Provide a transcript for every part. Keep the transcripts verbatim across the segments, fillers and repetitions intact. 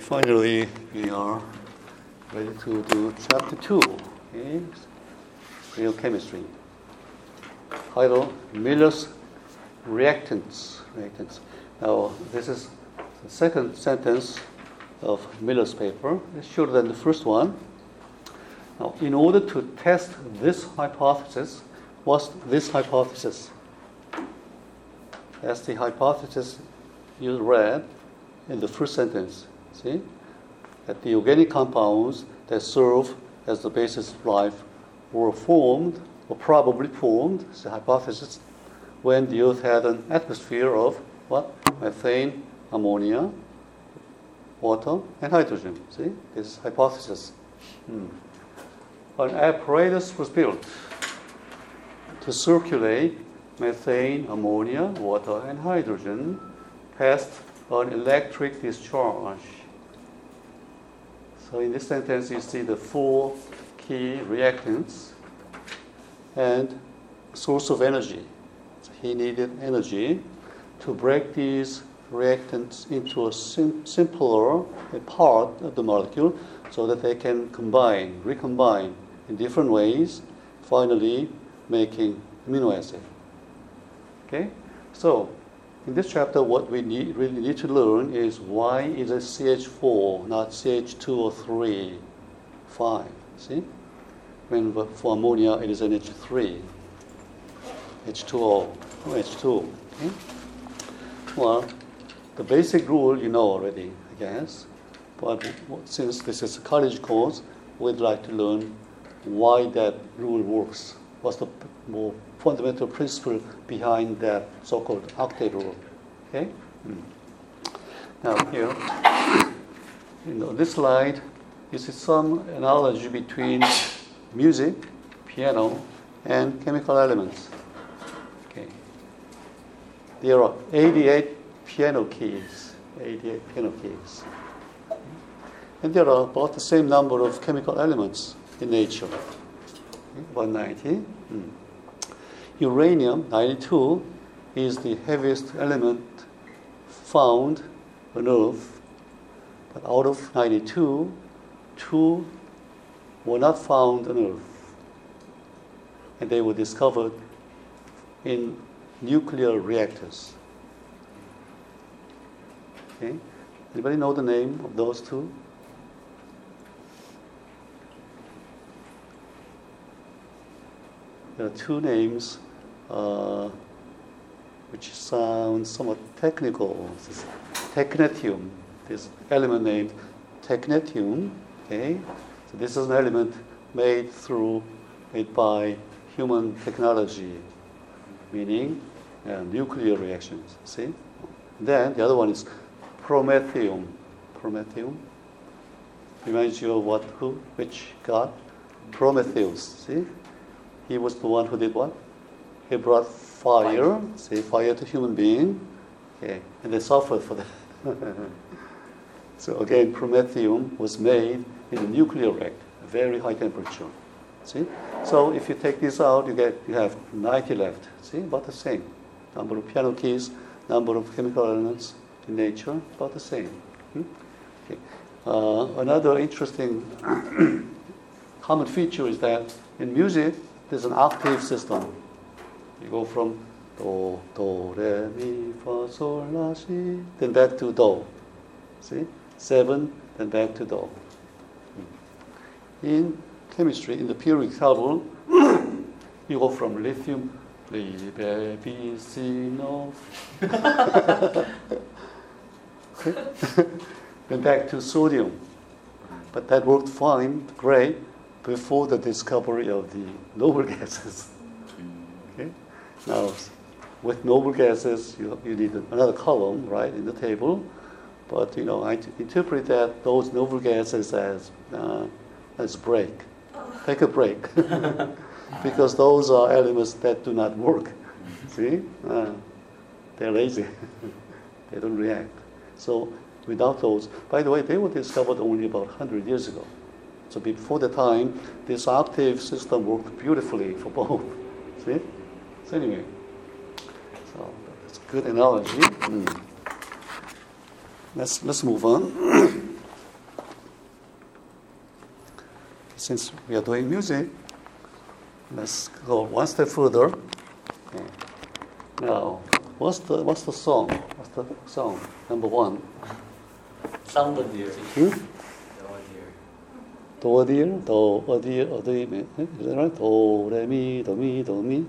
Okay, finally, we are ready to do chapter two, okay? Real chemistry. Title, Miller's Reactants. Reactants. Now, this is the second sentence of Miller's paper. It's shorter than the first one. Now, in order to test this hypothesis, what's this hypothesis? That's the hypothesis you read in the first sentence, see? That the organic compounds that serve as the basis of life were formed, or probably formed, it's a hypothesis, when the Earth had an atmosphere of what? Methane, ammonia, water, and hydrogen, see? This is hypothesis. Hmm. An apparatus was built to circulate methane, ammonia, water, and hydrogen past an electric discharge. So in this sentence, you see the four key reactants and source of energy. So he needed energy to break these reactants into a sim- simpler a part of the molecule so that they can combine, recombine in different ways, finally making amino acid. Okay? So, in this chapter, what we need, really need to learn is why is it C H four, not C H two or three, five, see? When for ammonia, it is an H three, H two O, H two, okay? Well, the basic rule you know already, I guess, but since this is a college course, we'd like to learn why that rule works. What's the more fundamental principle behind that so-called octet rule? Okay. Mm. Now here, you know, this slide is some analogy between music, piano, and chemical elements. Okay. There are eighty-eight piano keys, eighty-eight piano keys, and there are about the same number of chemical elements in nature, okay, about ninety. Mm. Uranium, ninety-two, is the heaviest element found on Earth. But out of ninety-two, two were not found on Earth. And they were discovered in nuclear reactors. Okay? Anybody know the name of those two? There are two names Uh, which sounds somewhat technical. This is technetium, this element named technetium, okay? So this is an element made through, made by human technology, meaning uh, nuclear reactions, see? Then the other one is promethium. Promethium reminds you of what, who, which god? Prometheus, see? He was the one who did what? He brought fire, say fire to human being, okay, and they suffered for that. So again, promethium was made in a nuclear reactor, very high temperature. See, so if you take this out, you get you have ninety left. See, about the same number of piano keys, number of chemical elements in nature, about the same. Hmm? Okay. Uh, another interesting common feature is that in music, there's an octave system. You go from do, do, re, mi, fa, sol, la, si, then back to do. See? Seven, then back to do. In chemistry, in the periodic table, you go from lithium, li, be, bi, si, no, then back to sodium. But that worked fine, great, before the discovery of the noble gases. Now, with noble gases, you, you need another column, right, in the table. But, you know, I t- interpret that those noble gases as uh, as break. Take a break. Because those are elements that do not work. See? Uh, they're lazy. They don't react. So without those, by the way, they were discovered only about one hundred years ago. So before the time, this octave system worked beautifully for both. See? So anyway, so that's a good analogy. Mm. Let's let's move on. since we are doing music, let's go one step further. Okay. Now, what's the what's the song? What's the song? Number one. Sound of the ear. Hmm? Do dear, do dear, do dear. Is that right? Do re mi, do mi, do mi.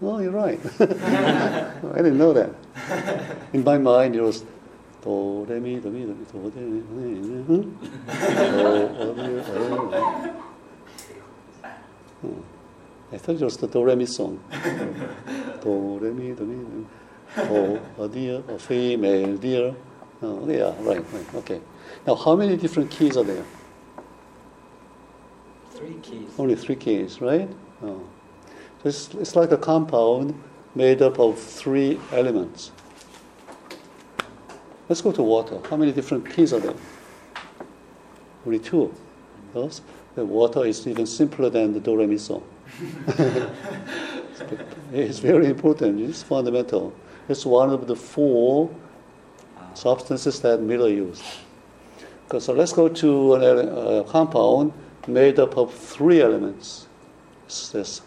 Oh, you're right. I didn't know that. In my mind, it was do re mi, do mi, do mi, do re mi. Hmm? I thought it was the do re mi song. Do re mi, do mi, do mi. Do dear, do female dear. Oh, yeah, right, right. Okay. Now, how many different keys are there? Three keys. Only three keys, right? Oh. So it's, it's like a compound made up of three elements. Let's go to water. How many different keys are there? Only two. Those. The water is even simpler than the do re mi sol. It's very important. It's fundamental. It's one of the four substances that Miller used. Okay, so let's go to an ele- a compound made up of three elements. It's this,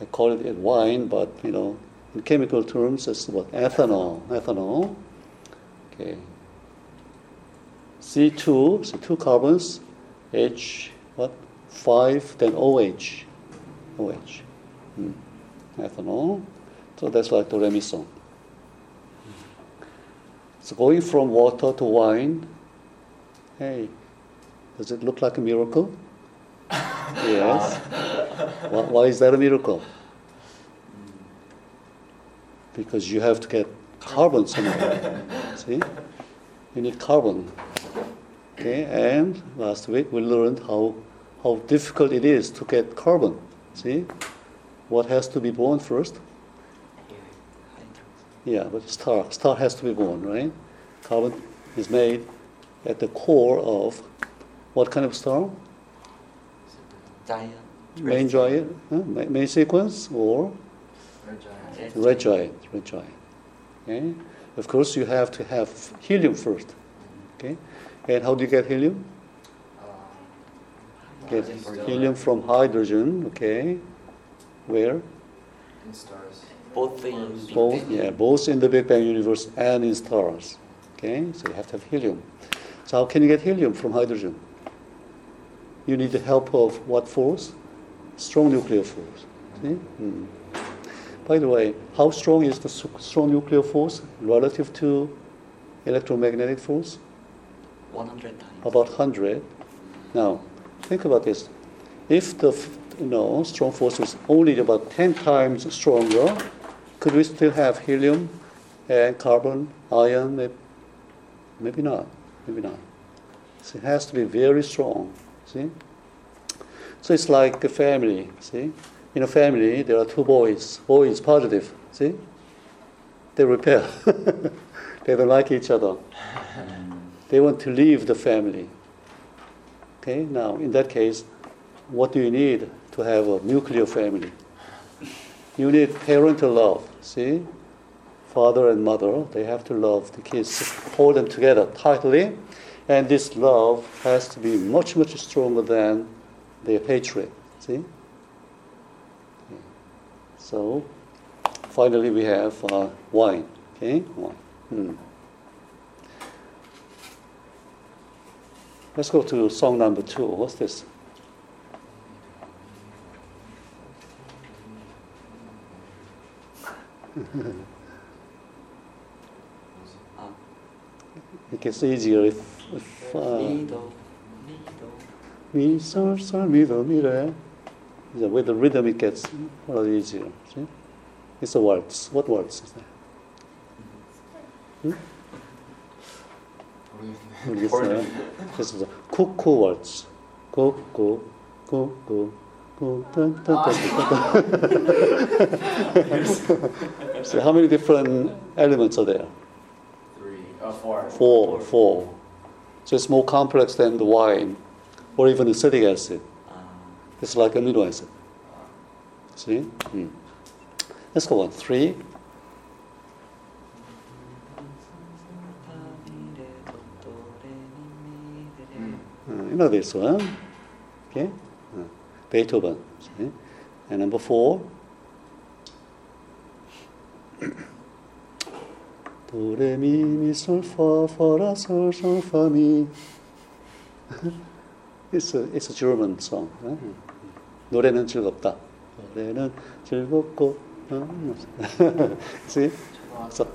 I call it wine, but you know, in chemical terms, it's what ethanol. Ethanol. Okay. C two, so two carbons. H, what? Five, then OH. OH. Hmm. Ethanol. So that's like the remison. So going from water to wine. Hey, does it look like a miracle? Yes. Why, why is that a miracle? Because you have to get carbon somewhere. See? You need carbon. Okay, and last week we learned how how difficult it is to get carbon. See? What has to be born first? Yeah, but star. Star has to be born, right? Carbon is made at the core of what kind of star? Giant. Main giant, huh? Main sequence, or red giant. Red giant, red giant. Okay. Of course, you have to have helium first. Okay. And how do you get helium? Get helium from hydrogen. Okay. Where? In stars. Both things. Both, yeah, both in the Big Bang universe and in stars. Okay. So you have to have helium. So how can you get helium from hydrogen? You need the help of what force? Strong nuclear force. See? Mm. By the way, how strong is the su- strong nuclear force relative to electromagnetic force? one hundred times. About one hundred. Now, think about this. If the you know, strong force was only about ten times stronger, could we still have helium and carbon, iron? Maybe, maybe not. Maybe not. So it has to be very strong. See? So it's like a family, see? In a family, there are two boys. Boys, positive, see? They rebel. They don't like each other. They want to leave the family. Okay, now, in that case, what do you need to have a nuclear family? You need parental love, see? Father and mother, they have to love the kids, hold them together tightly. And this love has to be much, much stronger than their hatred. See? So, finally we have uh, wine. Okay? Wine. Hmm. Let's go to song number two. What's this? It gets easier if If, uh, mi, sol, sol, mi, do, mi, re. With the rhythm, it gets a lot easier. See? It's a waltz. What waltz is that? Hmm? This is a cuckoo waltz. Cuckoo, cuckoo, cuckoo. So, how many different elements are there? Three. Oh, four. Four. Four. So it's more complex than the wine, or even acetic acid. It's like amino acid. See? Hmm. Let's go on. Three. Hmm. You know this one. Okay? Beethoven. See? And number four. Do, re, mi, mi, sol, fa, fa, la, sol, sol, fa, mi. It's a, it's a German song. Right? 노래는 즐겁다. 노래는 즐겁고. See? So,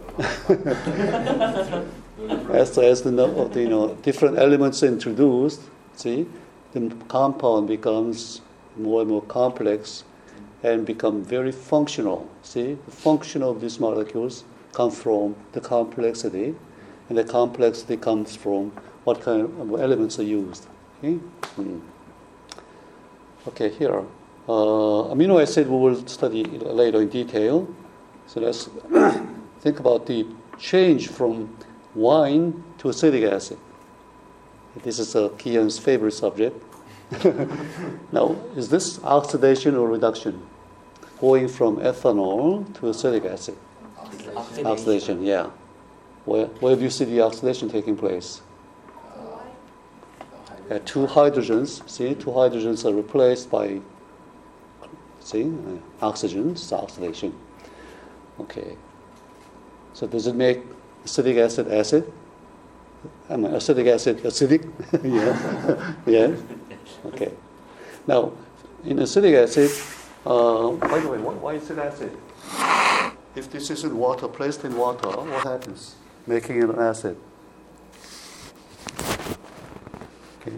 as, as the, you know, different elements introduced, see, the compound becomes more and more complex and become very functional. See, the function of these molecules comes from the complexity, and the complexity comes from what kind of elements are used. Okay, mm. okay here. Uh, amino acid we will study later in detail. So let's think about the change from wine to acetic acid. This is uh, Kian's favorite subject. Now, is this oxidation or reduction? Going from ethanol to acetic acid. Oxidation, oxidation. oxidation yeah. Where, where do you see the oxidation taking place? Uh, two hydrogens, see, two hydrogens are replaced by, see, uh, oxygen, it's oxidation. Okay. So does it make acetic acid acid? I mean, acetic acid acidic? yeah. yeah. Okay. Now, in acetic acid, uh, by the way, why, why is it acid? If this is in water, placed in water, what happens? Making it an acid. Okay.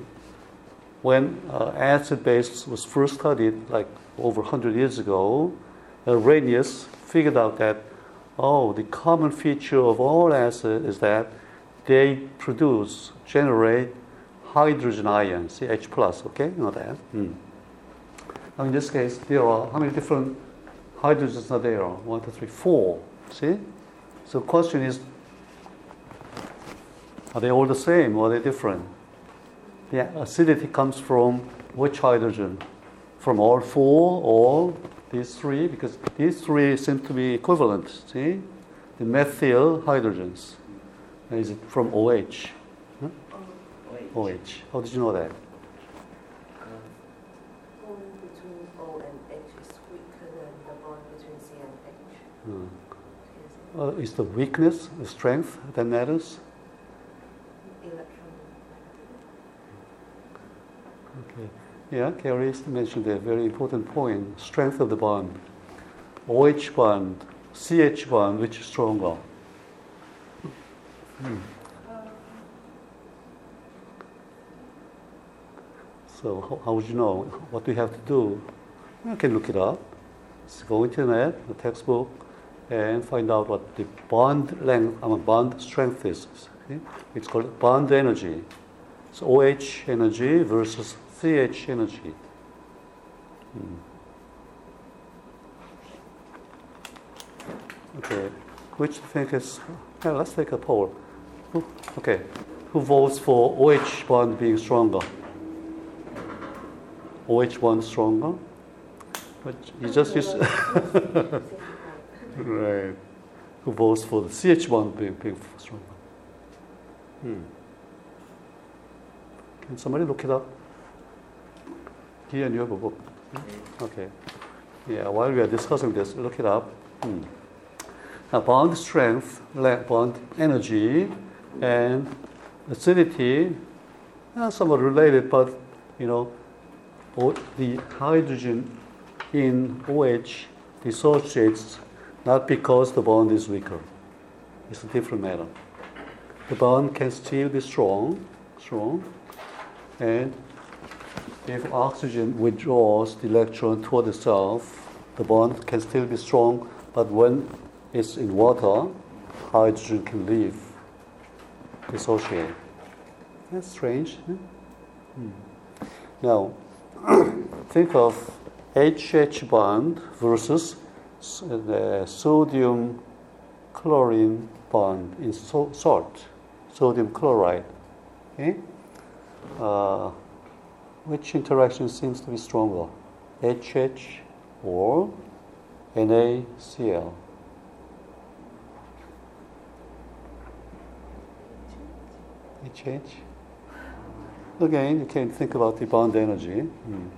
When uh, acid base was first studied, like over one hundred years ago, Arrhenius figured out that, oh, the common feature of all acids is that they produce, generate hydrogen ions, see, H plus, okay? You know that? Mm. Now, in this case, there are, how many different hydrogens are there? One, two, three, four, see? So the question is, are they all the same or are they different? The acidity comes from which hydrogen? From all four, all these three, because these three seem to be equivalent, see? The methyl hydrogens. And is it from OH? Huh? OH. OH. How did you know that? The bond between O and H is weaker than the bond between C and H. Hmm. Uh, is the weakness, the strength that matters? Okay. Yeah, Carrie mentioned a very important point, strength of the bond. OH bond, C H bond, which is stronger? Hmm. So how, how would you know? What do you have to do? You can look it up. Just go internet, the textbook, and find out what the bond length, I mean, bond strength is. Okay? It's called bond energy. It's OH energy versus C H energy. Hmm. Okay, which do you think is? Yeah, let's take a poll. Who, okay, who votes for OH bond being stronger? OH bond stronger? But you just use right. Who votes for the C H bond being, being stronger? Hmm. Can somebody look it up? Here, and you have a book. Okay. Yeah, while we are discussing this, look it up. Hmm. Now, bond strength, bond energy, and acidity are somewhat related, but, you know, the hydrogen in OH dissociates not because the bond is weaker. It's a different matter. The bond can still be strong, strong, and if oxygen withdraws the electron toward itself, the bond can still be strong, but when it's in water, hydrogen can leave, dissociate. That's strange. Huh? Hmm. Now, think of H H bond versus the sodium chlorine bond in so- salt, sodium chloride. Okay? Uh, which interaction seems to be stronger, H H or NaCl? H H. Again, you can think about the bond energy. Mm.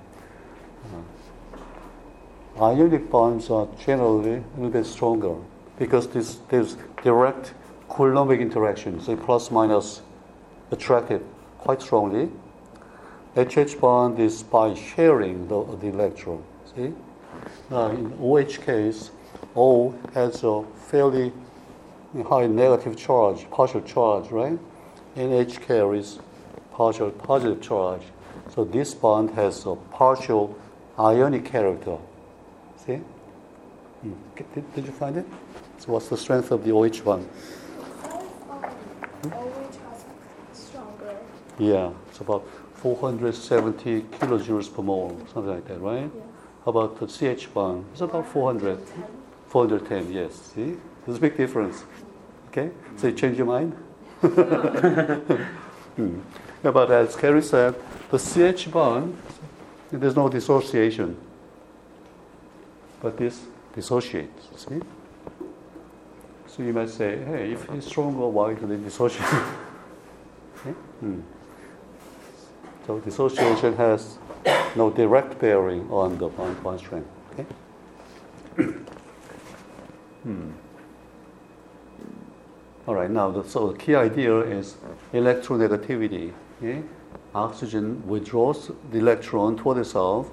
Uh, ionic bonds are generally a little bit stronger because this, there's direct Coulombic interaction, so plus minus attracted quite strongly. H H bond is by sharing the, the electron. See? Now in OH case, O has a fairly high negative charge, partial charge, right? And H carries partial positive charge. So this bond has a partial ionic character. See? Did, did you find it? So what's the strength of the OH bond? Yeah, it's about four hundred seventy kilojoules per mole, something like that, right? Yeah. How about the C H bond? It's about four hundred. four hundred ten, yes. See? There's a big difference. Okay? So you change your mind? mm. yeah, but as Carrie said, the C H bond, there's no dissociation. But this dissociates, see? So you might say, hey, if it's stronger, why do they dissociate? okay? mm. So dissociation has no direct bearing on the bond bond strength. Okay. hmm. All right. Now, the, so the key idea is electronegativity. Okay? Oxygen withdraws the electron toward itself,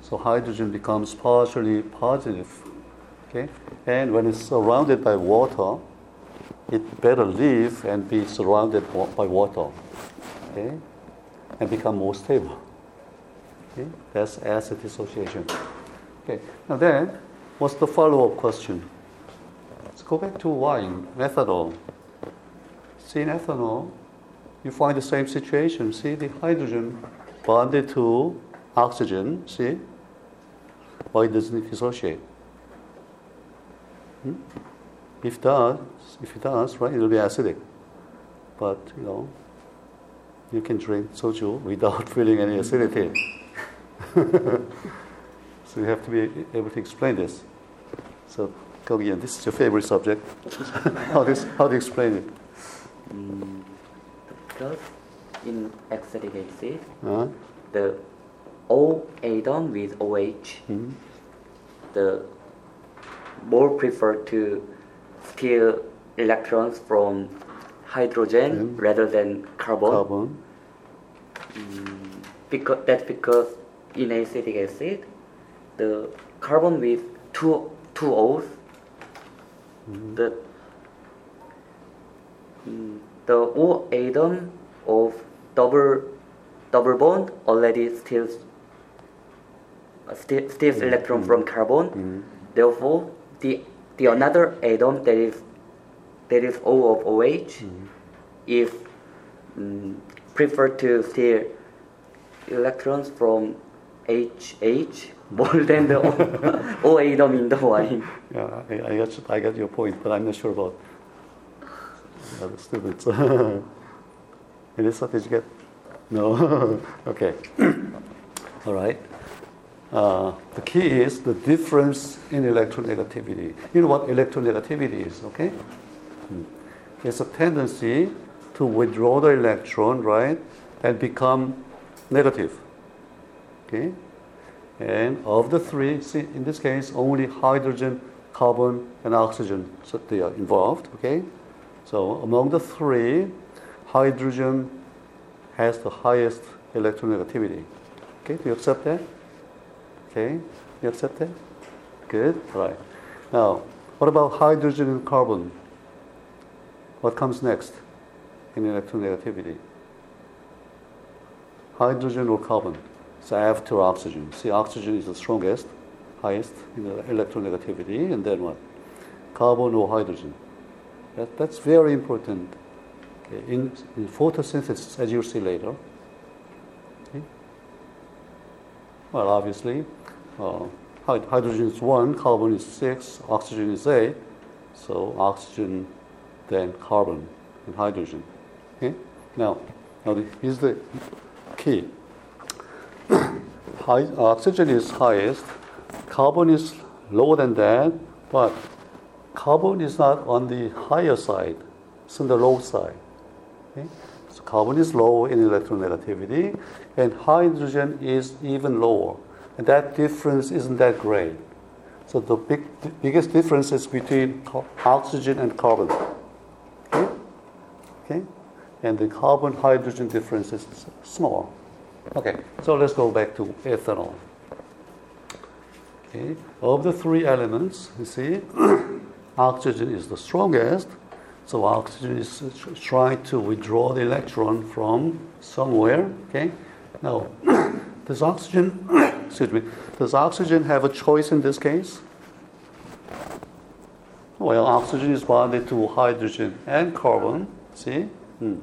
so hydrogen becomes partially positive. Okay. And when it's surrounded by water, it better leave and be surrounded by water. Okay. And become more stable. Okay? That's acid dissociation. Okay. Now then, what's the follow-up question? Let's go back to wine, methanol. See, in ethanol, you find the same situation. See, the hydrogen bonded to oxygen. See, why doesn't it dissociate? Hmm? If does, if it does, right, it'll be acidic. But you know. You can drink soju without feeling any acidity. So you have to be able to explain this. So, go again. This is your favorite subject. how this? How to explain it? Mm, because in acidic acid, uh-huh. the O atom with OH, mm-hmm. the more prefer to steal electrons from hydrogen mm. rather than carbon. Carbon. Mm, because that's because in acetic acid, the carbon with two two O's, mm. the mm, the O atom of double double bond already steals uh, steals mm. electron mm. from carbon. Mm. Therefore, the the another atom that is. That is O of OH, mm-hmm. if um, preferred to steal electrons from H H more than the O, O atom in the wine. Yeah, I, I, got, I got your point, but I'm not sure about other students. Elisa, did you get? No? okay. All right. Uh, the key is the difference in electronegativity. You know what electronegativity is, okay? It's a tendency to withdraw the electron, right, and become negative. Okay? And of the three, see, in this case, only hydrogen, carbon, and oxygen, so they are involved, okay? So among the three, hydrogen has the highest electronegativity. Okay, do you accept that? Okay, you accept that? Good, all right. Now, what about hydrogen and carbon? What comes next in electronegativity? Hydrogen or carbon? It's after oxygen. See, oxygen is the strongest, highest in the electronegativity, and then what? Carbon or hydrogen. That, that's very important. Okay. In, in photosynthesis, as you'll see later. Okay. Well, obviously, uh, hydrogen is one, carbon is six, oxygen is eight. So oxygen, then carbon and hydrogen. Okay? Now, now this is the key. High, oxygen is highest, carbon is lower than that, but carbon is not on the higher side, it's on the low side. Okay? So carbon is low in electronegativity, and hydrogen is even lower. And that difference isn't that great. So the big, the biggest difference is between oxygen and carbon. Okay? Okay? And the carbon-hydrogen difference is small. Okay, so let's go back to ethanol. Okay, of the three elements, you see, oxygen is the strongest. So oxygen is trying to withdraw the electron from somewhere. Okay, now does oxygen, excuse me, does oxygen have a choice in this case? Well, oxygen is bonded to hydrogen and carbon. See. Hmm.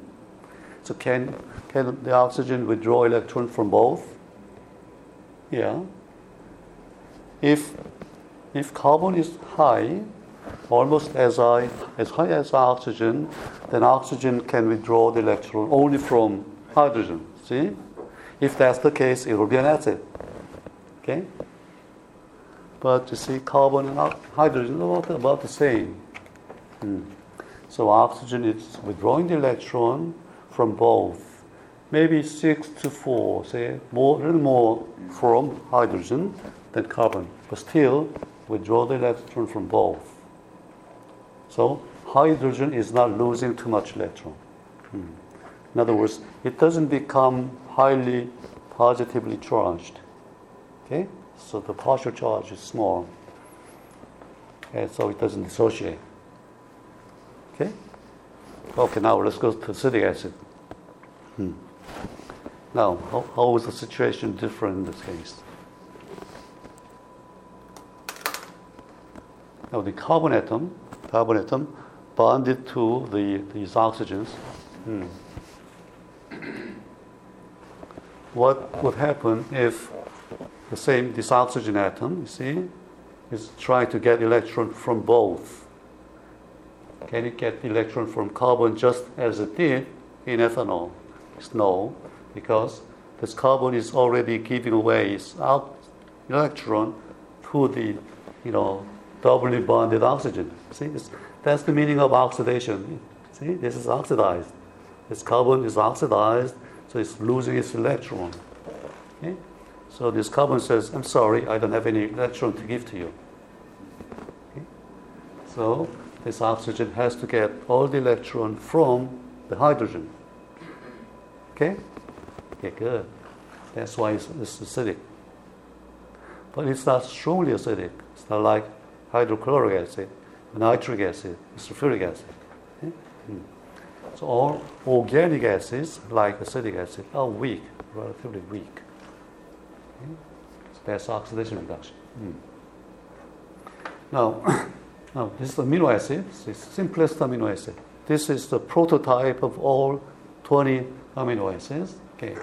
So can can the oxygen withdraw electron from both? Yeah. If if carbon is high, almost as high as high as oxygen, then oxygen can withdraw the electron only from hydrogen. See? If that's the case, it will be an acid. Okay. But you see, carbon and hydrogen are about the same. Hmm. So oxygen is withdrawing the electron from both, maybe six to four, say more, a little more from hydrogen than carbon, but still withdraw the electron from both. So hydrogen is not losing too much electron. Hmm. In other words, it doesn't become highly positively charged. Okay, so the partial charge is small, and so it doesn't dissociate. Okay. Okay. Now let's go to acetic acid. Hmm. Now, how, how is the situation different in this case? Now, the carbon atom, carbon atom, bonded to the these oxygens. Hmm. What would happen if the same this oxygen atom, you see, is trying to get electron from both? Can it get the electron from carbon just as it did in ethanol? It's no, because this carbon is already giving away its out electron to the, you know, doubly bonded oxygen. See, it's, that's the meaning of oxidation. See, this is oxidized. This carbon is oxidized, so it's losing its electron. Okay? So this carbon says, I'm sorry, I don't have any electron to give to you. Okay? So this oxygen has to get all the electron from the hydrogen. Okay? Okay, good. That's why it's, it's acidic. But it's not strongly acidic. It's not like hydrochloric acid, nitric acid, sulfuric acid. Okay? Hmm. So all organic acids, like acetic acid, are weak, relatively weak. Okay? So that's oxidation reduction. Hmm. Now, Now, this is amino acid, it's the simplest amino acid. This is the prototype of all twenty amino acids. Okay.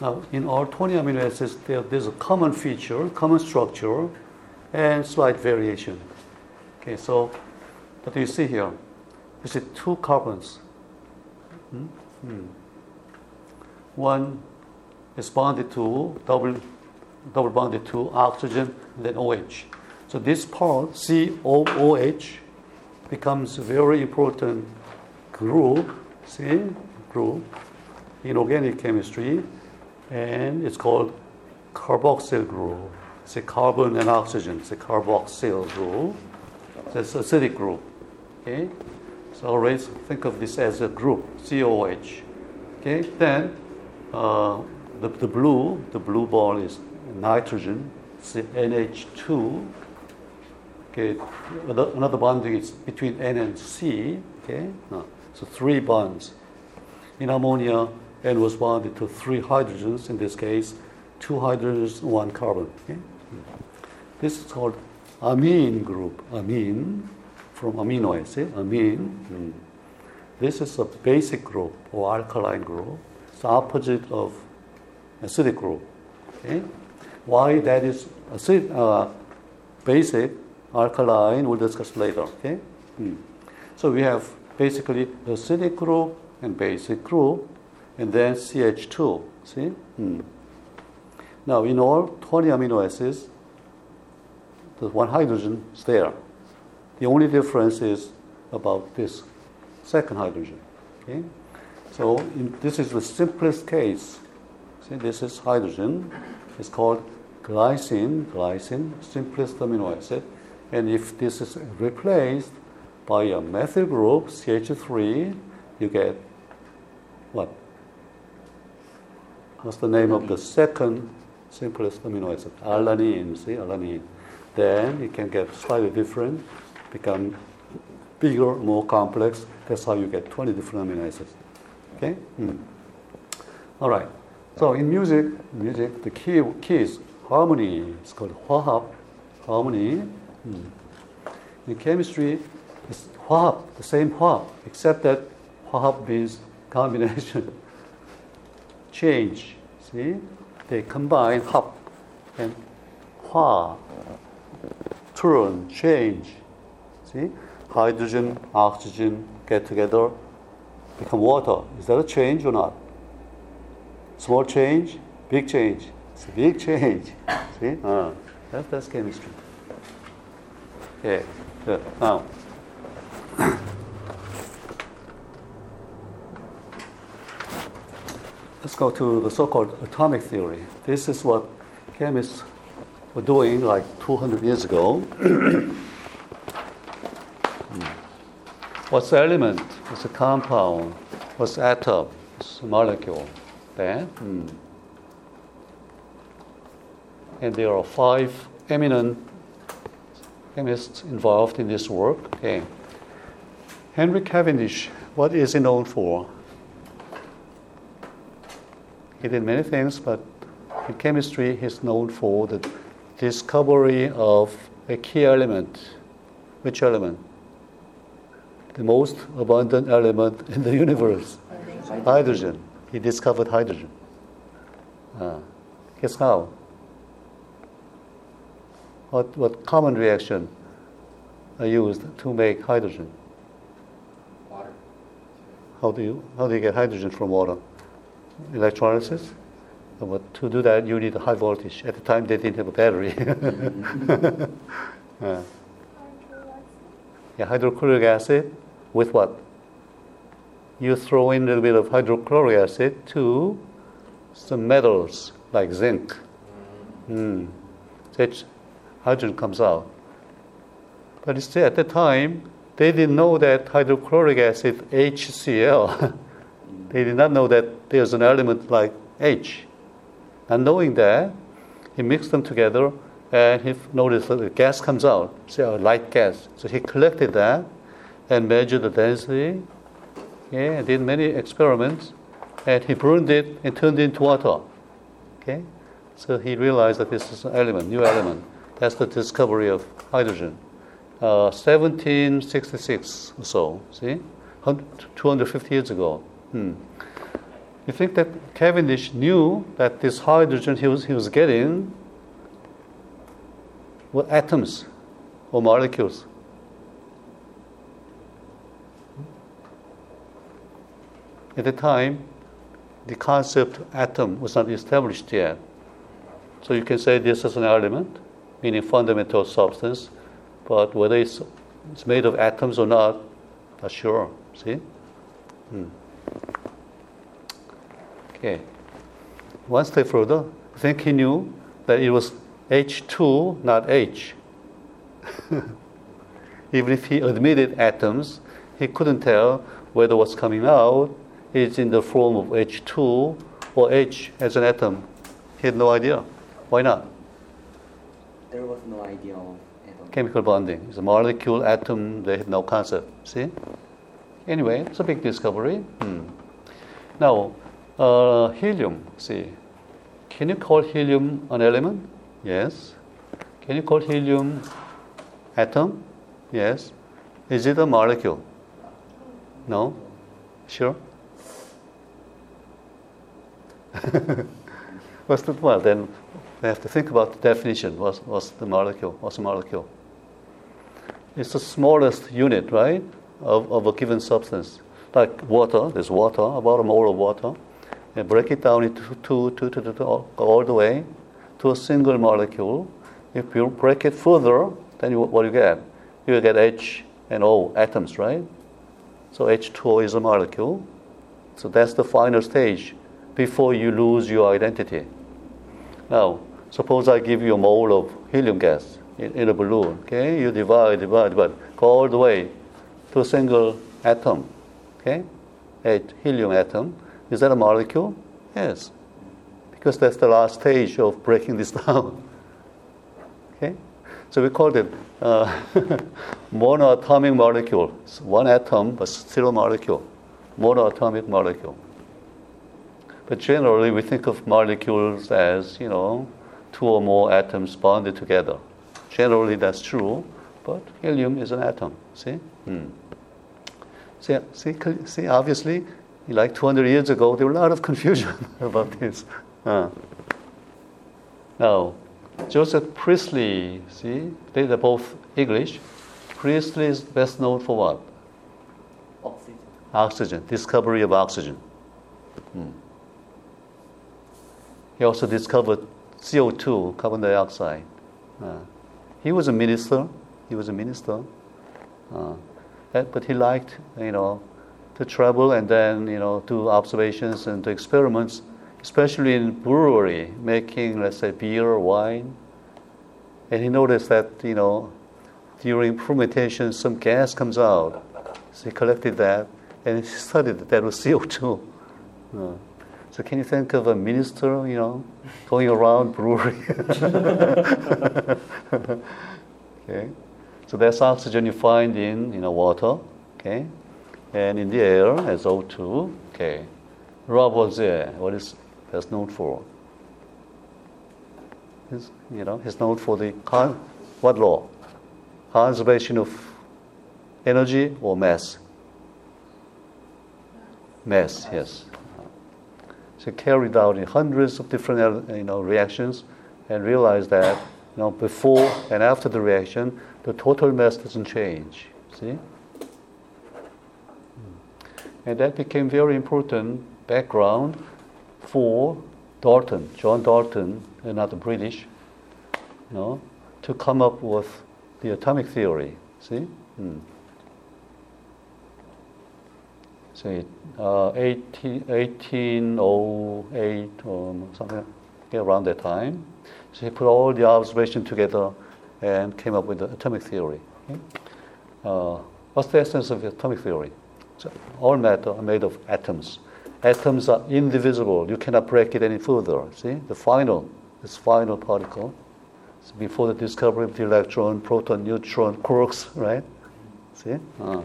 Now, in all twenty amino acids, there, there's a common feature, common structure, and slight variation. Okay, so what do you see here? You see two carbons. Hmm? Hmm. One is bonded to, double, double bonded to oxygen, and then O H. So this part, C O O H, becomes a very important group, see, group in organic chemistry, and it's called carboxyl group. It's a carbon and oxygen. It's a carboxyl group. It's an acidic group. Okay, so always think of this as a group, C O O H. Okay, then uh, the the blue, the blue ball is nitrogen, it's N H two. Okay, another bonding is between N and C. Okay, no. So three bonds. In ammonia, N was bonded to three hydrogens. In this case, two hydrogens, one carbon. Okay? This is called amine group. Amine, from amino acid. Amine. Mm. This is a basic group or alkaline group. It's the opposite of acidic group. Okay? Why that is acid, uh, basic? Alkaline, we'll discuss later, okay? Hmm. So we have basically acidic group and basic group, and then C H two, see? Hmm. Now, in all twenty amino acids, the one hydrogen is there. The only difference is about this second hydrogen, okay? So in, this is the simplest case. See, this is hydrogen. It's called glycine, glycine, simplest amino acid, and if this is replaced by a methyl group, C H three, you get what? What's the name alanine. of the second simplest amino acid? Alanine, see, alanine. Then it can get slightly different, become bigger, more complex. That's how you get twenty different amino acids. Okay? Mm. All right. So in music, music, the key, key is harmony. It's called 화합, harmony. Mm. In chemistry, it's 화합, the same 화합, except that 화합 means combination, change. See? They combine 합 and 화, turn, change. See? Hydrogen, oxygen get together, become water. Is that a change or not? Small change, big change. It's a big change. See? Uh, that, that's chemistry. Okay, good. Now, let's go to the so-called atomic theory. This is what chemists were doing like two hundred years ago. What's element? It's a compound. What's atom? It's a molecule. There. Mm. And there are five eminent chemists involved in this work. Okay. Henry Cavendish, what is he known for? He did many things, but in chemistry he's known for the discovery of a key element. Which element? The most abundant element in the universe. Hydrogen. Hydrogen. He discovered hydrogen. Uh, guess how? What what common reaction are used to make hydrogen? Water. How do you how do you get hydrogen from water? Electrolysis. But to do that, you need a high voltage. At the time, they didn't have a battery. uh, yeah, hydrochloric acid with what? You throw in a little bit of hydrochloric acid to some metals like zinc. Mm. Such hydrogen comes out. But you see, at the time, they didn't know that hydrochloric acid, H C l, they did not know that there's an element like H. And knowing that, he mixed them together and he noticed that the gas comes out, say a light gas. So he collected that and measured the density. Yeah, did many experiments, and he burned it and turned it into water. Okay, so he realized that this is an element, new element. That's the discovery of hydrogen. Uh, seventeen sixty-six or so. See, two hundred fifty years ago. Hmm. You think that Cavendish knew that this hydrogen he was he was getting were atoms or molecules? At the time, the concept atom was not established yet. So you can say this is an element, meaning fundamental substance, but whether it's, it's made of atoms or not, not sure. See? Hmm. Okay. One step further, I think he knew that it was H two, not H. Even if he admitted atoms, he couldn't tell whether what's coming out is in the form of H two or H as an atom. He had no idea. Why not? There was no idea of atom. Chemical bonding. It's a molecule, atom, they had no concept. See? Anyway, it's a big discovery. Hmm. Now, uh, helium, see. Can you call helium an element? Yes. Can you call helium atom? Yes. Is it a molecule? No? Sure? What's the, well, then we have to think about the definition. What's, what's the molecule? What's a molecule? It's the smallest unit, right, of, of a given substance. Like water, there's water, about a mole of water. You break it down into two, two, two, two, two all, all the way to a single molecule. If you break it further, then you, what do you get? You get H and O, atoms, right? So H two O is a molecule. So that's the final stage before you lose your identity. Now, Suppose I give you a mole of helium gas in, in a balloon. Okay, you divide, divide, divide, go all the way to a single atom. Okay, a helium atom. Is that a molecule? Yes, because that's the last stage of breaking this down. Okay, so we call it uh, monoatomic molecule. It's one atom, but still molecule. Monoatomic molecule. But generally, we think of molecules as, you know, two or more atoms bonded together. Generally, that's true, but helium is an atom. See? Mm. See, see, see, obviously, like two hundred years ago, there was a lot of confusion about this. Uh. Now, Joseph Priestley, see, they are both English. Priestley is best known for what? Oxygen. Oxygen, discovery of oxygen. Mm. He also discovered C O two, carbon dioxide. Uh, he was a minister. He was a minister. Uh, but he liked, you know, to travel and then, you know, do observations and do experiments, especially in brewery, making, let's say, beer or wine. And he noticed that, you know, during fermentation, some gas comes out. So he collected that and he studied that that was C O two. Uh, So can you think of a minister, you know, going around brewery? Okay. So that's oxygen you find in, you know, water, okay, and in the air as O two, okay. Robert Z, what is that's known for? He's, you know, he's known for the con- what law? Conservation of energy or mass? Mass, yes. Carried out in hundreds of different, you know, reactions, and realized that, you know, before and after the reaction, the total mass doesn't change. See, and that became very important background for Dalton, John Dalton, another British, you know, to come up with the atomic theory. See, mm. Say uh, eighteen oh eight or something around that time. So he put all the observations together and came up with the atomic theory. Okay. Uh, what's the essence of the atomic theory? So all matter are made of atoms. Atoms are indivisible. You cannot break it any further. See, the final, this final particle. It's before the discovery of the electron, proton, neutron, quarks, right? See? Uh.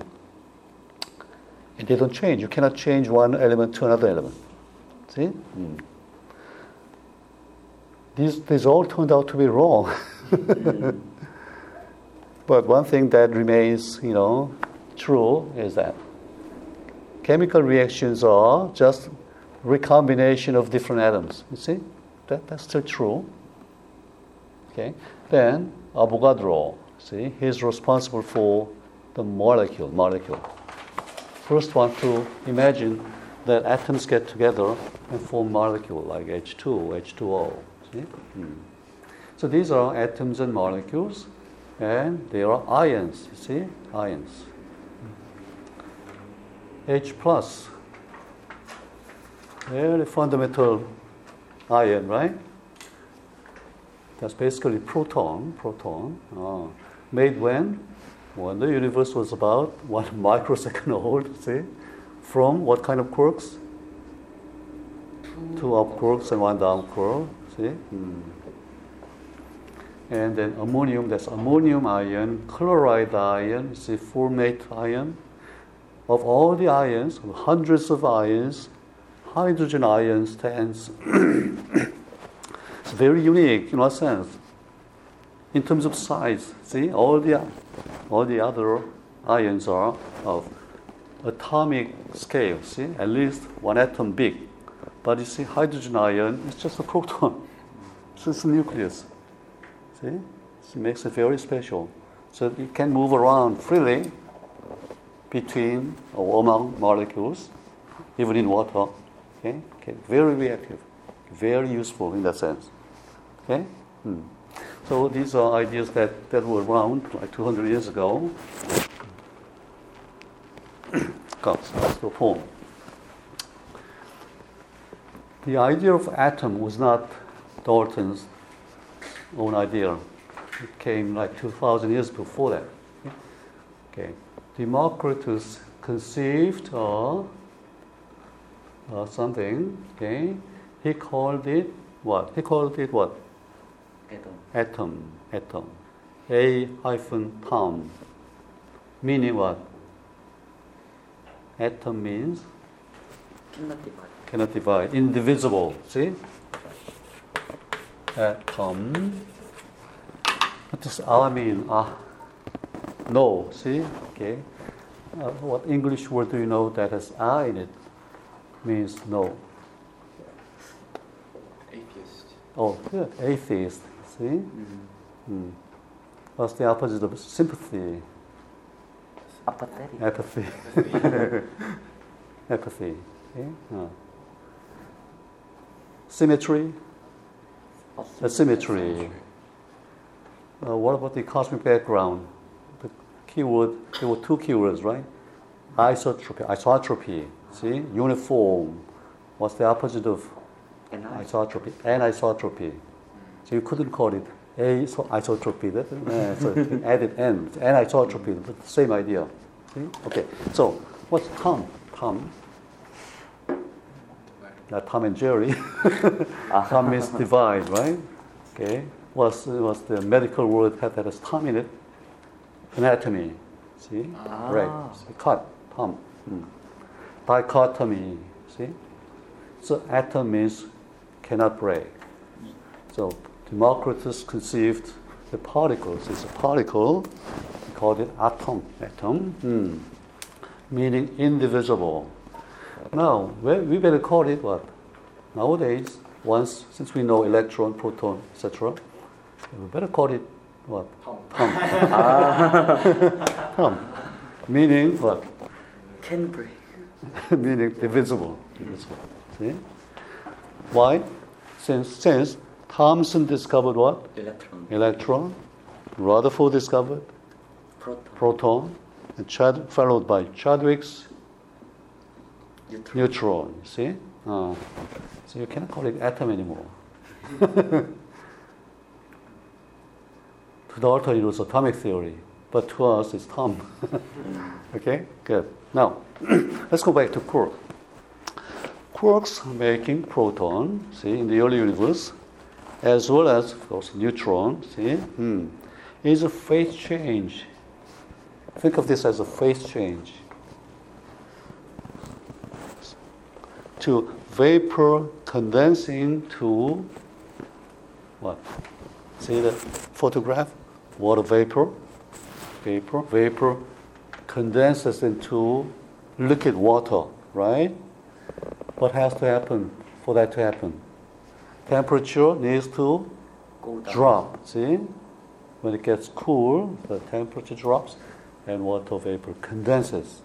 And they don't change. You cannot change one element to another element. See? Mm. These, these all turned out to be wrong. But one thing that remains, you know, true is that chemical reactions are just recombination of different atoms. You see? That, that's still true. Okay. Then Avogadro, see, he's responsible for the molecule, molecule. First one to imagine that atoms get together and form molecule like H two, H two O. See? Mm. So these are atoms and molecules, and they are ions, you see? Ions. H plus, very fundamental ion, right? That's basically proton, proton. Oh. Made when? When the universe was about one microsecond old, see? From what kind of quarks? Two up quarks and one down quark, see? Mm. And then ammonium, that's ammonium ion, chloride ion, see, formate ion. Of all the ions, hundreds of ions, hydrogen ion stands. It's very unique in one sense. In terms of size, see, all the all the other ions are of atomic scale, see, at least one atom big. But you see, hydrogen ion is just a proton. So it's a nucleus. See? So it makes it very special. So it can move around freely between or among molecules, even in water. Okay? Okay. Very reactive. Very useful in that sense. Okay? Hmm. So these are ideas that, that were around like two hundred years ago. Come, let's go home. The idea of atom was not Dalton's own idea. It came like two thousand years before that. Okay. Democritus conceived of uh, something. Okay. He called it what? He called it what? Atom. Atom. Atom. A hyphen tom. Meaning what? Atom means? Cannot divide. Cannot divide. Indivisible. See? Atom. What does I mean? Ah. No. See? Okay. Uh, what English word do you know that has I in it? Means no. Atheist. Oh, yeah. Atheist. See? Mm-hmm. Mm. What's the opposite of sympathy? Apathetic. Apathy. Apathy. Apathy. Okay. No. Symmetry. Asymmetry. Uh, what about the cosmic background? The keyword, there were two keywords, right? Isotropy. Isotropy. See? Uniform. What's the opposite of isotropy? Anisotropy. So you couldn't call it A, so isotropy, that, uh, so added N, anisotropy, but same idea. See? Okay, so what's Tom? Tom? Not Tom and Jerry. Tom means divide, right? Okay, was was the medical word that has Tom in it? Anatomy, see? Ah. Right, so cut, Tom. Mm. Dichotomy, see? So atom means cannot break. So Democritus conceived the particles. It's a particle. He called it atom. Atom, mm. meaning indivisible. Now, we better call it what? Nowadays, once since we know electron, proton, et cetera, we better call it what? Tom. Tom. ah. Tom. Meaning what? Can break. Meaning divisible. Divisible. See? Why? Since since. Thomson discovered what? Electron. Electron. Rutherford discovered? Proton. Proton. And Chad, followed by Chadwick's? Neutron. Neutron. You see? Uh, so you cannot call it atom anymore. To Dalton it was atomic theory, but to us it's Tom. Okay? Good. Now, let's go back to quark. Quarks making proton, see, in the early universe, as well as, of course, neutron, see, hmm. is a phase change. Think of this as a phase change. To vapor condensing to what? See the photograph? Water vapor, vapor, vapor condenses into liquid water, right? What has to happen for that to happen? Temperature needs to drop, see? When it gets cool, the temperature drops and water vapor condenses.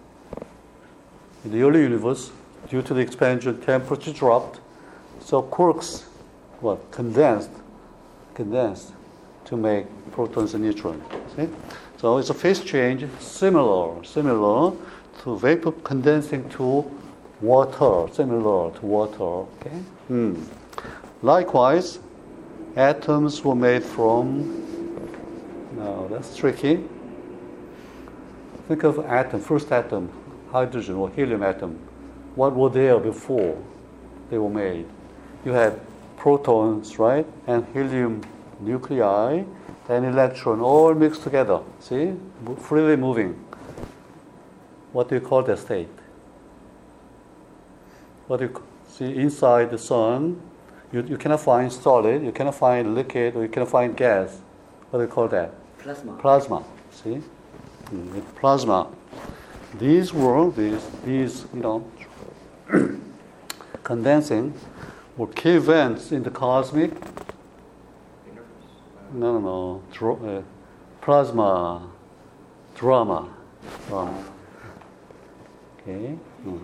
In the early universe, due to the expansion, temperature dropped, so quarks, what, condensed, condensed to make protons and neutrons, see? So it's a phase change similar, similar to vapor condensing to water, similar to water, okay? Hmm. Likewise, atoms were made from, no, that's tricky. Think of atom, first atom, hydrogen or helium atom. What were there before they were made? You had protons, right? And helium nuclei and electron all mixed together, see? Freely moving. What do you call that state? What do you see inside the sun? You, you cannot find solid, you cannot find liquid, or you cannot find gas. What do you call that? Plasma. Plasma. See, mm, with plasma. These were these these you know condensing were key events in the cosmic. No, no, no. Dro- uh, plasma drama. Drama. Okay. Mm.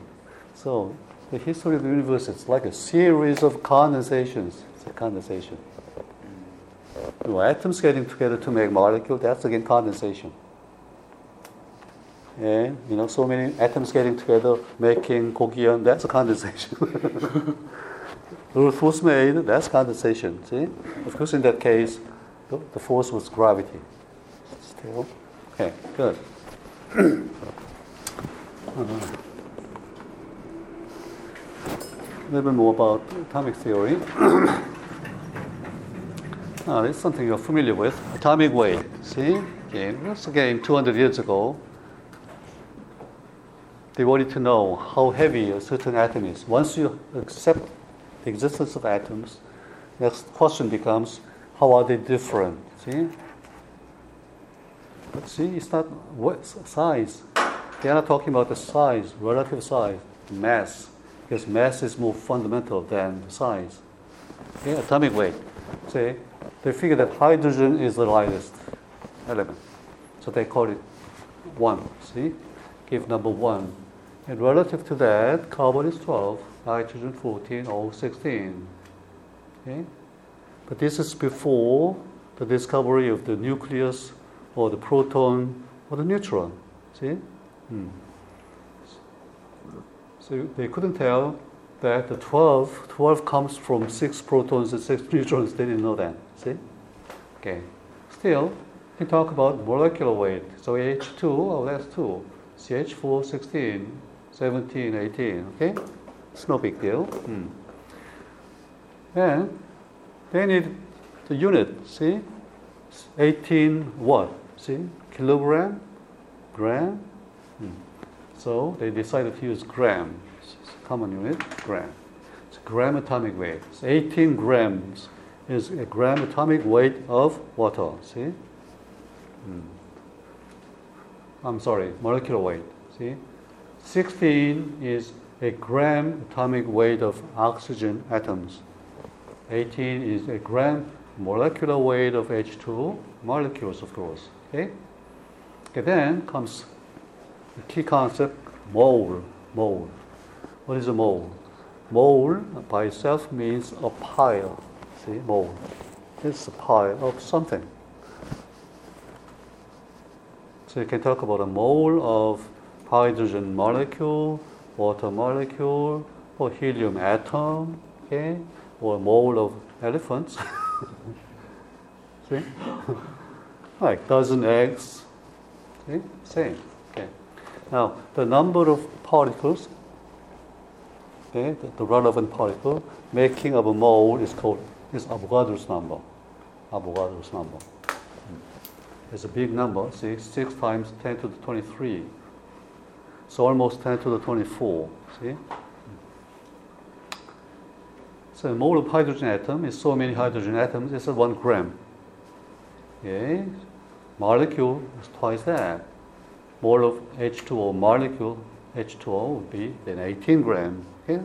So. The history of the universe is like a series of condensations. It's a condensation. Well, atoms getting together to make molecules, that's again condensation. And, you know, so many atoms getting together, making cohesion, that's a condensation. Earth was made, that's condensation, see? Of course, in that case, The force was gravity. Still. Okay, good. uh, a little bit more about atomic theory. Ah, it's something you're familiar with. Atomic weight. See? Again, once again, two hundred years ago, they wanted to know how heavy a certain atom is. Once you accept the existence of atoms, next question becomes, how are they different? See? But see, it's not what size. They are not talking about the size, relative size, mass. Because mass is more fundamental than size. Okay, atomic weight. See, they figure that hydrogen is the lightest element. So they call it one. See? Give number one. And relative to that, carbon is twelve, nitrogen fourteen, oil sixteen. Okay? But this is before the discovery of the nucleus or the proton or the neutron. See? Hmm. So they couldn't tell that the twelve, twelve comes from six protons and six neutrons. They didn't know that. See? Okay. Still, we talk about molecular weight. So H two, oh, that's two. C H four, sixteen, seventeen, eighteen. Okay? It's no big deal. Hmm. And they need the unit. See? eighteen what? See? Kilogram? Gram? Hmm. So they decided to use gram, it's a common unit, gram. It's gram atomic weight. It's eighteen grams is a gram atomic weight of water, see? Mm. I'm sorry, molecular weight, see? sixteen is a gram atomic weight of oxygen atoms. eighteen is a gram molecular weight of H two, molecules of course, okay? Okay, then comes key concept, mole. Mole. What is a mole? Mole by itself means a pile. See, mole. It's a pile of something. So you can talk about a mole of hydrogen molecule, water molecule, or helium atom, okay? Or a mole of elephants. See? Like dozen eggs. See? Same. Now, the number of particles, okay, the, the relevant particle, making of a mole is called is Avogadro's number. Avogadro's number. It's a big number, see, six times ten to the twenty-three. So almost ten to the twenty-four, see? So a mole of hydrogen atom is so many hydrogen atoms, it's a one gram. Okay? Molecule is twice that. Mole of H two O molecule, H two O would be then eighteen grams. Okay?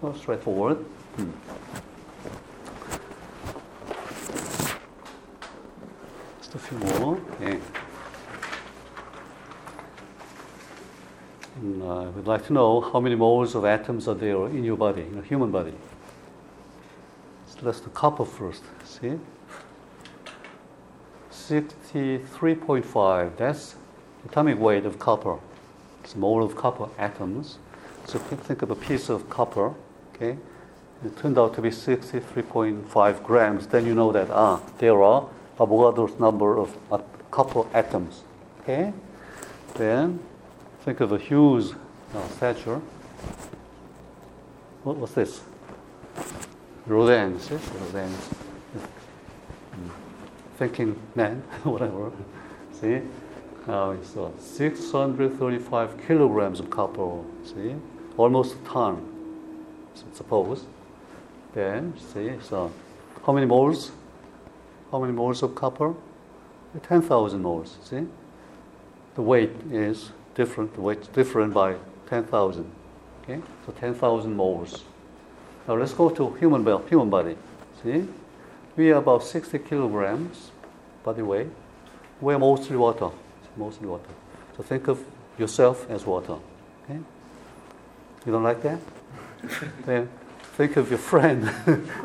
Well, straightforward. Hmm. Just a few more. Okay. And I uh, would like to know how many moles of atoms are there in your body, in your human body. So let's do copper first. See? sixty-three point five. That's atomic weight of copper. It's a mole of copper atoms. So think of a piece of copper, okay? It turned out to be sixty-three point five grams. Then you know that, ah, there are Avogadro's number of copper atoms, okay? Then think of a huge uh, stature. What was this? Rodens, yes? Rodens. Thinking man, whatever. See? Now it's uh, six hundred thirty-five kilograms of copper, see? Almost a ton, suppose. Then, see, so how many moles? How many moles of copper? ten thousand moles, see? The weight is different, the weight's different by ten thousand, okay? So ten thousand moles. Now let's go to human body, human body, see? We are about sixty kilograms body weight. We're mostly water. Mostly water. So think of yourself as water. Okay? You don't like that? Then think of your friend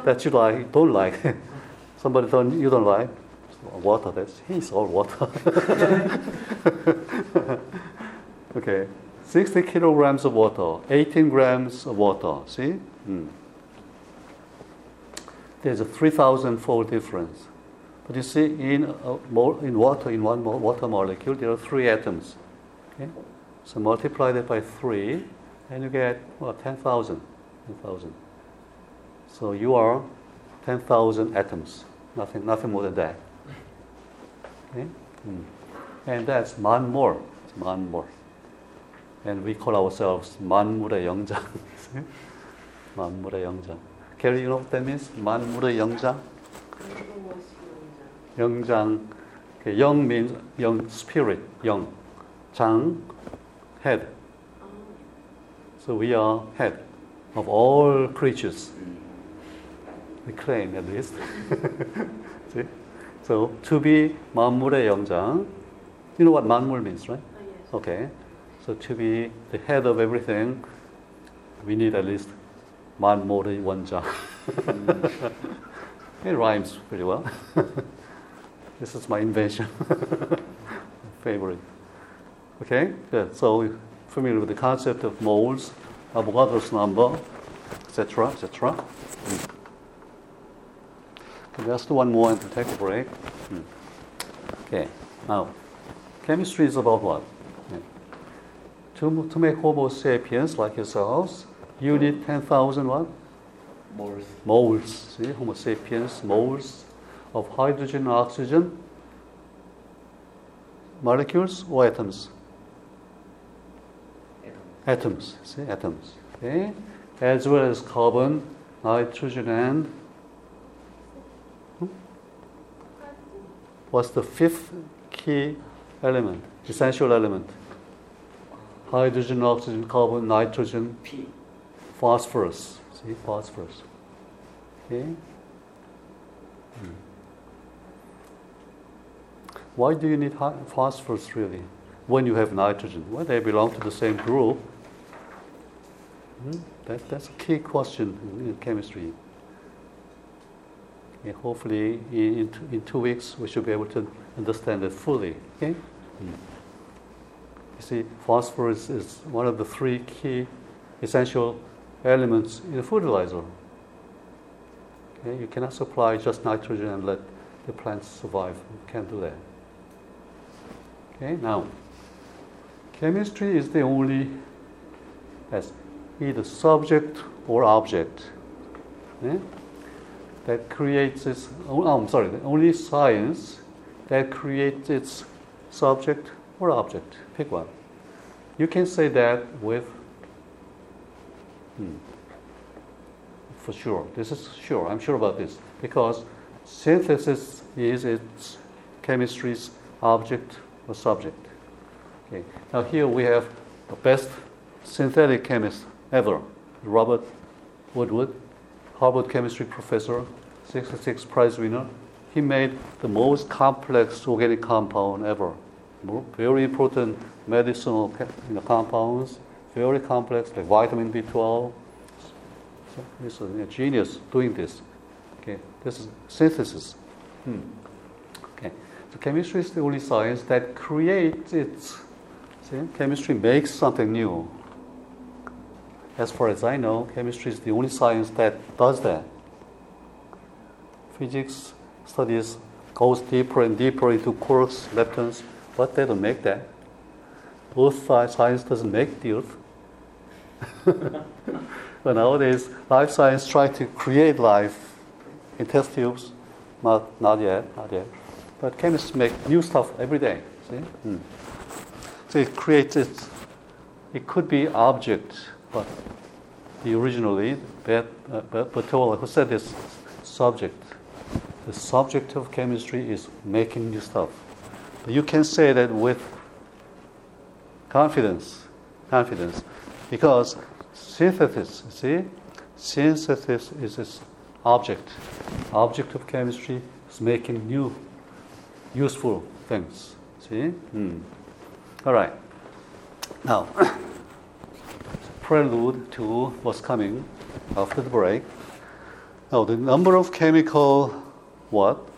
that you like, don't like. Somebody don't, you don't like. So water, that's, he's all water. Okay. sixty kilograms of water, eighteen grams of water. See? Mm. There's a three thousand fold difference. But you see, in a, in water, in one water molecule, there are three atoms. Okay? So multiply that by three, and you get well, ten thousand. ten thousand. So you are ten thousand atoms. Nothing, nothing more than that. Okay? Mm. And that's man more. It's man more. And we call ourselves 만물의 영장. 만물의 영장. Carry, you know what that means? 만물의 영장. 영장. Okay, 영 means young spirit, young. 장, head. So we are head of all creatures. We claim at least. See? So to be 만물의 영장. You know what 만물 means, right? Oh, yes. Okay. So to be the head of everything, we need at least 만물의 원장. It rhymes pretty well. This is my invention. Favorite. Okay, good. So we're familiar with the concept of moles, Avogadro's number, et cetera, et cetera. Mm. Okay, let's do one more and take a break. Mm. Okay, now, chemistry is about what? To, to make Homo sapiens like yourselves, you need ten thousand what? Moles. Moles. See, Homo sapiens, moles of hydrogen, oxygen, molecules or atoms? Atoms. Atoms. See, atoms. Okay. As well as carbon, nitrogen, and hmm? What's the fifth key element? Essential element. Hydrogen, oxygen, carbon, nitrogen, P. phosphorus. See, phosphorus. Okay. Hmm. Why do you need phosphorus really when you have nitrogen? Well, they belong to the same group. Hmm? That, that's a key question in chemistry. Okay, hopefully, in, in two weeks, we should be able to understand it fully. Okay. Hmm. You see, phosphorus is one of the three key essential elements in a fertilizer. Okay? You cannot supply just nitrogen and let the plants survive. You can't do that. Okay, now, chemistry is the only as either subject or object. Okay? That creates its own, oh, I'm sorry, the only science that creates its subject or object. Pick one. You can say that with hmm, for sure. This is sure. I'm sure about this because synthesis is its chemistry's object or subject. Okay. Now here we have the best synthetic chemist ever, Robert Woodward, Harvard chemistry professor, sixty-six prize winner. He made the most complex organic compound ever. Very important medicinal you know, compounds, very complex, like vitamin B twelve. So he's a genius doing this. Okay, this is synthesis. Hmm. Okay, so chemistry is the only science that creates its. See, chemistry makes something new. As far as I know, chemistry is the only science that does that. Physics studies goes deeper and deeper into quarks, leptons. But they don't make that. Earth science doesn't make the earth. But nowadays, life science tries to create life in test tubes. Not, not yet, not yet. But chemists make new stuff every day. See? Hmm. So it creates its. It could be object, but the originally, Bert, uh, Bertolli, who said this, subject. The subject of chemistry is making new stuff. You can say that with confidence, confidence, because synthesis, see, synthesis is its object. Object of chemistry is making new, useful things. See? Mm. All right. Now, prelude to what's coming after the break. Now, the number of chemical what?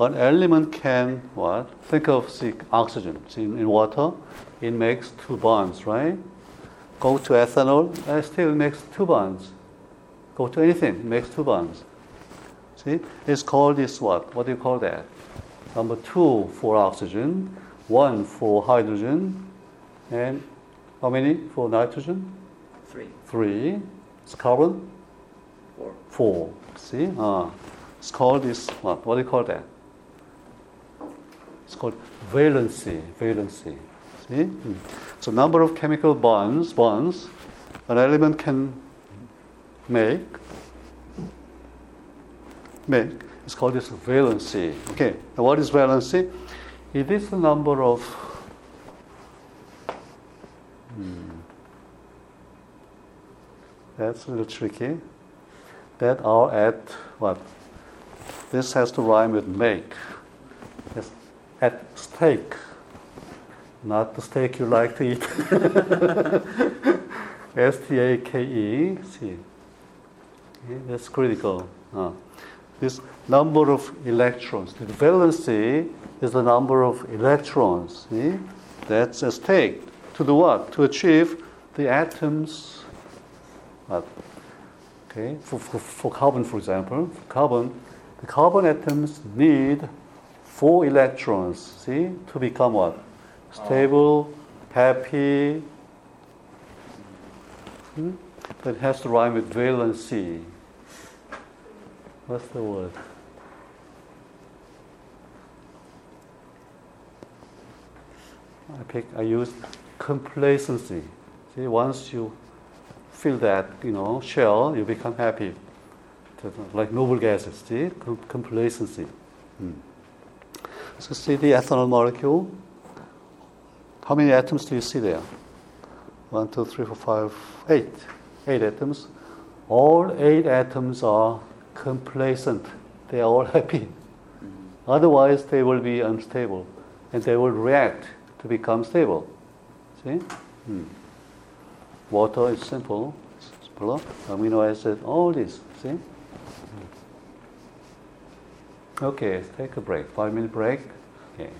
An element can, what? Think of see, oxygen. See, in water, it makes two bonds, right? Go to ethanol, it still makes two bonds. Go to anything, it makes two bonds. See, electricity is called is what? What do you call that? Number two for oxygen, one for hydrogen, and how many for nitrogen? Three. Three. It's carbon? Four. Four. See? Uh, it's called this what? What do you call that? It's called valency. Valency. See? Mm. So number of chemical bonds, bonds an element can make. Make. It's called this valency. Okay. Now what is valency? It is the number of hmm, that's a little tricky. That are at what? This has to rhyme with make. It's at stake. Not the steak you like to eat. S T A K E. See. Okay, that's critical. Uh, this number of electrons. The valency is the number of electrons. See? That's at stake. To do what? To achieve the atoms. What? Okay. For, for, for carbon, for example, for carbon, the carbon atoms need four electrons. See, to become what? Stable, happy. Hmm? But it has to rhyme with valency. What's the word? I pick. I use complacency. See, once you feel that, you know, shell, you become happy. Like noble gases, see? Com- complacency. Mm. So see the ethanol molecule? How many atoms do you see there? One, two, three, four, five, eight. Eight atoms. All eight atoms are complacent. They are all happy. Mm-hmm. Otherwise, they will be unstable. And they will react to become stable. See? Hmm. Water is simple. Simple. Amino acid, all this. See? Okay, let's take a break. Five minute break. Okay.